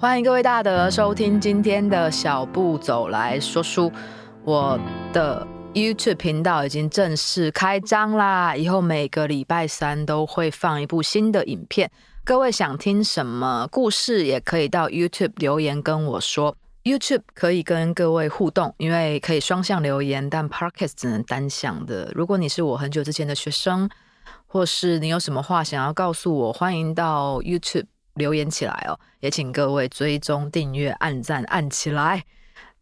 欢迎各位大德收听今天的小步走来说书。我的 YouTube 频道已经正式开张啦，以后每个礼拜三都会放一部新的影片，各位想听什么故事也可以到 YouTube 留言跟我说。YouTube 可以跟各位互动，因为可以双向留言，但 Podcast 只能单向的。如果你是我很久之前的学生，或是你有什么话想要告诉我，欢迎到 YouTube 留言起来哦。也请各位追踪、订阅、按赞、按起来。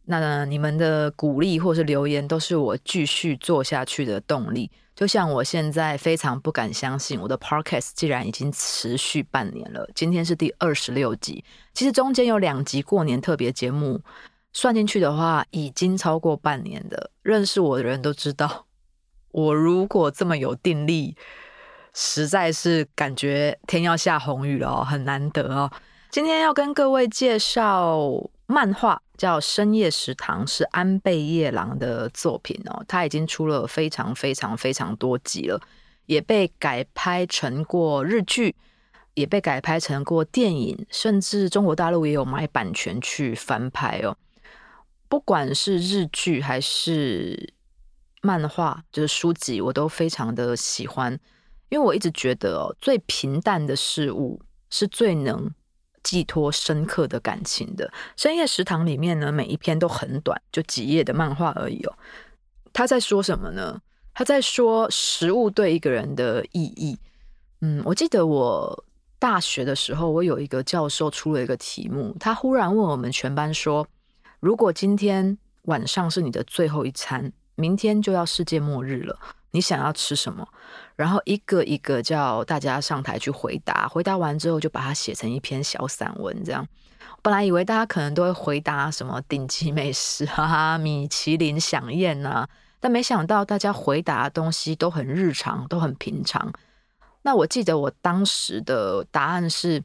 那你们的鼓励或是留言都是我继续做下去的动力。就像我现在非常不敢相信，我的 Podcast 既然已经持续半年了，今天是第26集，其实中间有2集过年特别节目，算进去的话已经超过半年的。认识我的人都知道，我如果这么有定力，实在是感觉天要下红雨了哦，很难得哦。今天要跟各位介绍漫画，叫《深夜食堂》，是安倍夜郎的作品哦。它已经出了非常多集了，也被改拍成过日剧，也被改拍成过电影，甚至中国大陆也有买版权去翻拍哦。不管是日剧还是漫画，就是书籍，我都非常的喜欢，因为我一直觉得哦，最平淡的事物是最能寄托深刻的感情的。深夜食堂里面呢，每一篇都很短，就几页的漫画而已哦。他在说什么呢？他在说食物对一个人的意义。我记得我大学的时候，我有一个教授出了一个题目，他忽然问我们全班说，如果今天晚上是你的最后一餐，明天就要世界末日了，你想要吃什么？然后一个一个叫大家上台去回答，回答完之后就把它写成一篇小散文这样。本来以为大家可能都会回答什么顶级美食啊、米其林飨宴啊，但没想到大家回答的东西都很日常，都很平常。那我记得我当时的答案是，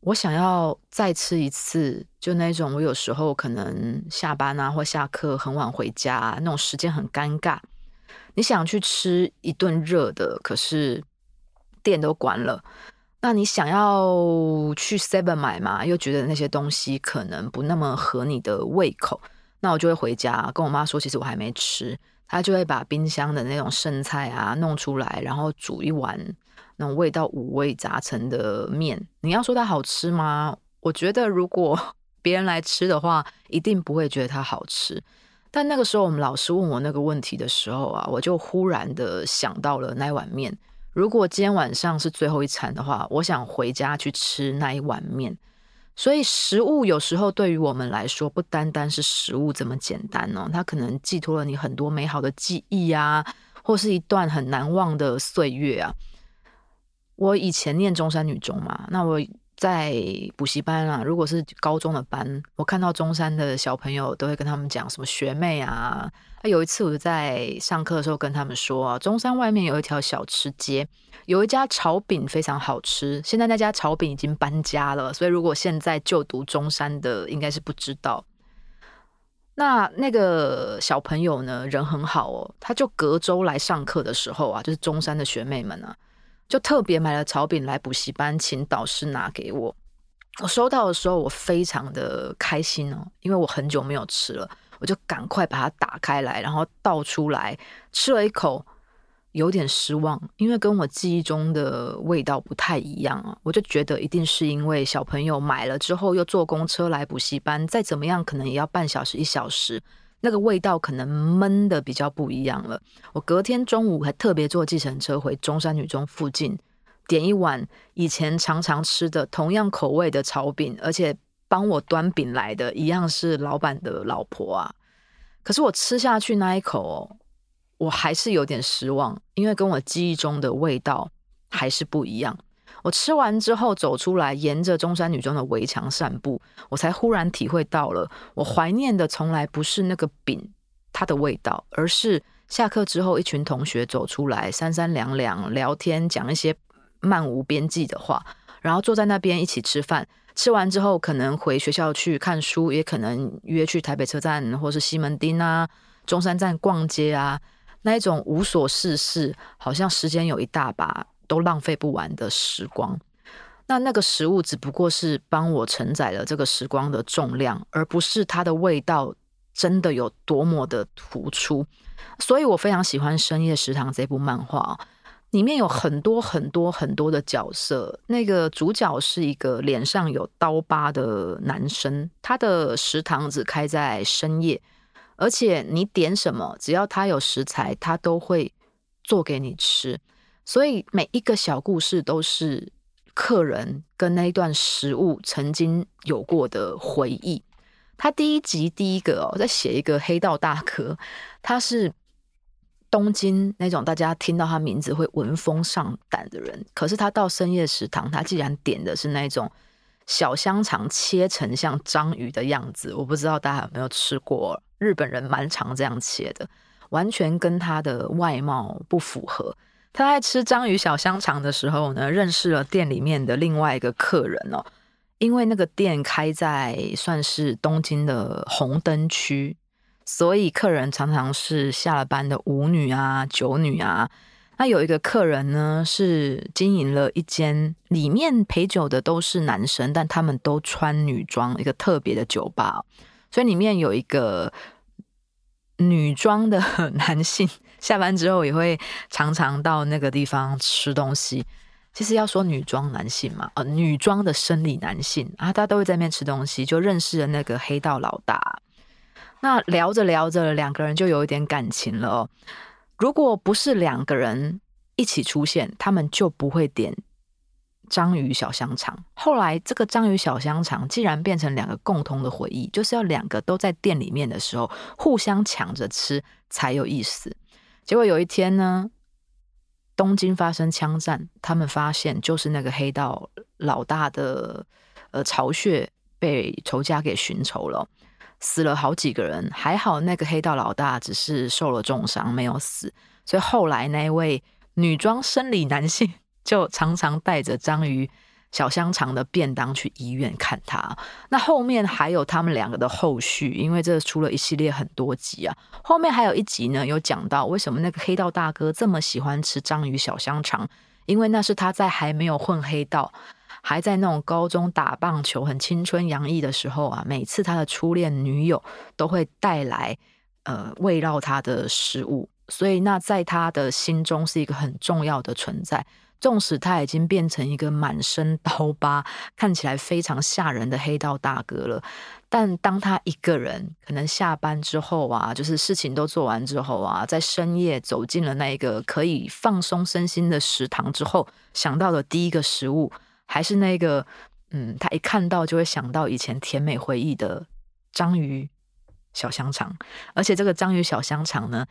我想要再吃一次，就那种我有时候可能下班啊或下课很晚回家啊，那种时间很尴尬，你想去吃一顿热的，可是店都关了，那你想要去 7-Eleven 买嘛，又觉得那些东西可能不那么合你的胃口，那我就会回家跟我妈说其实我还没吃，她就会把冰箱的那种剩菜啊弄出来，然后煮一碗那种味道五味杂陈的面。你要说它好吃吗？我觉得如果别人来吃的话一定不会觉得它好吃。但那个时候我们老师问我那个问题的时候啊，我就忽然的想到了那碗面。如果今天晚上是最后一餐的话，我想回家去吃那一碗面。所以食物有时候对于我们来说不单单是食物这么简单哦，它可能寄托了你很多美好的记忆啊，或是一段很难忘的岁月啊。我以前念中山女中嘛，那我在补习班啊，如果是高中的班，我看到中山的小朋友都会跟他们讲什么学妹啊。有一次我在上课的时候跟他们说啊，中山外面有一条小吃街，有一家炒饼非常好吃，现在那家炒饼已经搬家了，所以如果现在就读中山的应该是不知道。那个小朋友呢，人很好哦，他就隔周来上课的时候啊，就是中山的学妹们啊，就特别买了炒饼来补习班，请导师拿给我。我收到的时候我非常的开心哦，因为我很久没有吃了，我就赶快把它打开来，然后倒出来吃了一口，有点失望，因为跟我记忆中的味道不太一样啊。我就觉得一定是因为小朋友买了之后又坐公车来补习班，再怎么样可能也要半小时一小时，那个味道可能闷的比较不一样了。我隔天中午还特别坐计程车回中山女中附近，点一碗以前常常吃的同样口味的炒饼，而且帮我端饼来的一样是老板的老婆啊。可是我吃下去那一口哦，我还是有点失望，因为跟我记忆中的味道还是不一样。我吃完之后走出来，沿着中山女中的围墙散步，我才忽然体会到了，我怀念的从来不是那个饼它的味道，而是下课之后一群同学走出来三三两两聊天，讲一些漫无边际的话，然后坐在那边一起吃饭，吃完之后可能回学校去看书，也可能约去台北车站或是西门町啊、中山站逛街啊，那一种无所事事，好像时间有一大把都浪费不完的时光。那个食物只不过是帮我承载了这个时光的重量，而不是它的味道真的有多么的突出。所以我非常喜欢《深夜食堂》这部漫画，里面有很多很多很多的角色，那个主角是一个脸上有刀疤的男生，他的食堂只开在深夜，而且你点什么，只要他有食材，他都会做给你吃。所以每一个小故事都是客人跟那一段食物曾经有过的回忆。他第一集第一个在写一个黑道大哥，他是东京那种大家听到他名字会闻风丧胆的人，可是他到深夜食堂，他既然点的是那种小香肠切成像章鱼的样子，我不知道大家有没有吃过，日本人蛮常这样切的，完全跟他的外貌不符合。他在吃章鱼小香肠的时候呢，认识了店里面的另外一个客人哦，因为那个店开在算是东京的红灯区，所以客人常常是下了班的舞女啊、酒女啊。那有一个客人呢，是经营了一间里面陪酒的都是男生，但他们都穿女装，一个特别的酒吧哦，所以里面有一个女装的男性，下班之后也会常常到那个地方吃东西。其实要说女装男性嘛，女装的生理男性啊，大家都会在那边吃东西，就认识了那个黑道老大。那聊着聊着，两个人就有一点感情了哦。如果不是两个人一起出现，他们就不会点章鱼小香肠。后来这个章鱼小香肠既然变成两个共同的回忆，就是要两个都在店里面的时候互相抢着吃才有意思。结果有一天呢，东京发生枪战，他们发现就是那个黑道老大的巢穴被仇家给寻仇了，死了好几个人。还好那个黑道老大只是受了重伤没有死，所以后来那位女装生理男性就常常带着章鱼小香肠的便当去医院看他。那后面还有他们两个的后续，因为这出了一系列很多集啊，后面还有一集呢，有讲到为什么那个黑道大哥这么喜欢吃章鱼小香肠，因为那是他在还没有混黑道，还在那种高中打棒球很青春洋溢的时候啊，每次他的初恋女友都会带来慰绕他的食物，所以那在他的心中是一个很重要的存在。纵使他已经变成一个满身刀疤看起来非常吓人的黑道大哥了，但当他一个人可能下班之后啊，就是事情都做完之后啊，在深夜走进了那一个可以放松身心的食堂之后，想到的第一个食物还是那个他一看到就会想到以前甜美回忆的章鱼小香肠。而且这个章鱼小香肠呢，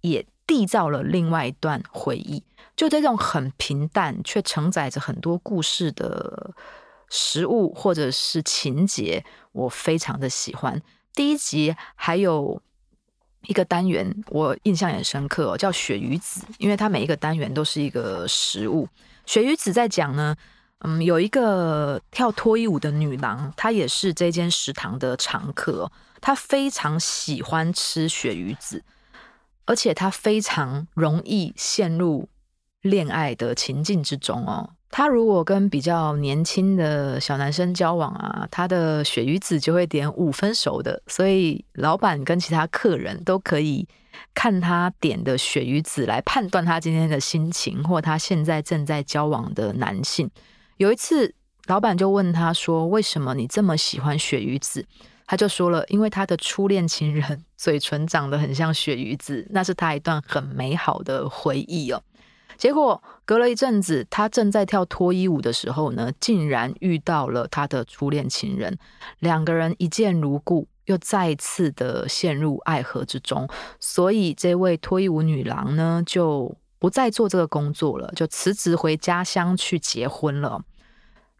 也缔造了另外一段回忆。就这种很平淡却承载着很多故事的食物或者是情节，我非常的喜欢。第一集还有一个单元我印象很深刻哦，叫鳕鱼子，因为它每一个单元都是一个食物。鳕鱼子在讲呢，有一个跳脱衣舞的女郎，她也是这间食堂的常客哦，她非常喜欢吃鳕鱼子，而且她非常容易陷入恋爱的情境之中哦。他如果跟比较年轻的小男生交往啊，他的鳕鱼子就会点5分熟的，所以老板跟其他客人都可以看他点的鳕鱼子来判断他今天的心情或他现在正在交往的男性。有一次老板就问他说，为什么你这么喜欢鳕鱼子？他就说了，因为他的初恋情人嘴唇长得很像鳕鱼子，那是他一段很美好的回忆哦。结果隔了一阵子，他正在跳脱衣舞的时候呢，竟然遇到了他的初恋情人，两个人一见如故，又再一次的陷入爱河之中。所以这位脱衣舞女郎呢，就不再做这个工作了，就辞职回家乡去结婚了。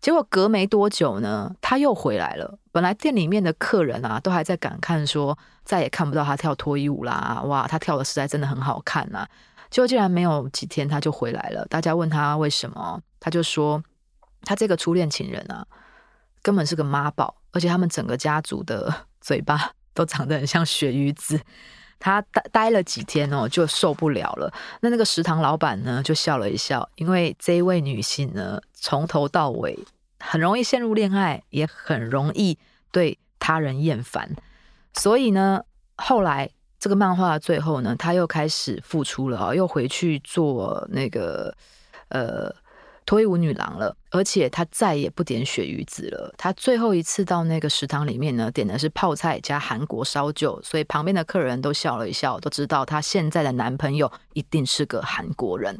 结果隔没多久呢，他又回来了。本来店里面的客人啊，都还在感叹说再也看不到他跳脱衣舞啦，哇，他跳的实在真的很好看啊。结果竟然没有几天他就回来了，大家问他为什么，他就说他这个初恋情人啊，根本是个妈宝，而且他们整个家族的嘴巴都长得很像鳕鱼子。他待了几天哦，就受不了了。那个食堂老板呢，就笑了一笑，因为这一位女性呢，从头到尾很容易陷入恋爱，也很容易对他人厌烦，所以呢，后来这个漫画最后呢，他又开始复出了哦，又回去做那个脱衣舞女郎了，而且他再也不点鳕鱼子了。他最后一次到那个食堂里面呢，点的是泡菜加韩国烧酒，所以旁边的客人都笑了一笑，都知道他现在的男朋友一定是个韩国人。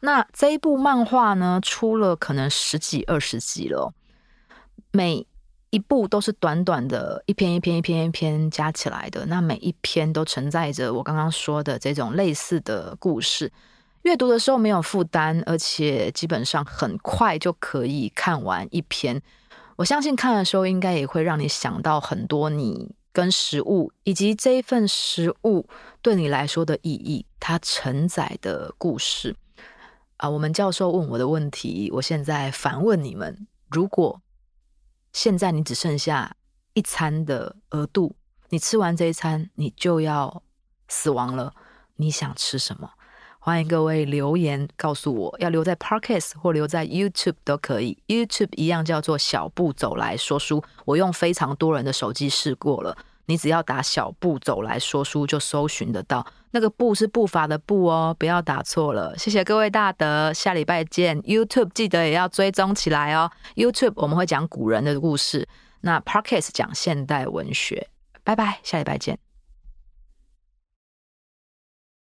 那这一部漫画呢，出了可能10几20集了，每一部都是短短的一篇加起来的，那每一篇都承载着我刚刚说的这种类似的故事。阅读的时候没有负担，而且基本上很快就可以看完一篇。我相信看的时候应该也会让你想到很多你跟食物，以及这一份食物对你来说的意义，它承载的故事。我们教授问我的问题，我现在反问你们：如果现在你只剩下一餐的额度，你吃完这一餐你就要死亡了，你想吃什么？欢迎各位留言告诉我，要留在 Podcast 或留在 YouTube 都可以。 YouTube 一样叫做小步走来说书，我用非常多人的手机试过了，你只要打小步走来说书就搜寻得到，那个步是步伐的步哦，不要打错了。谢谢各位大德，下礼拜见。 YouTube 记得也要追踪起来哦， YouTube 我们会讲古人的故事，那 Podcast 讲现代文学。拜拜，下礼拜见。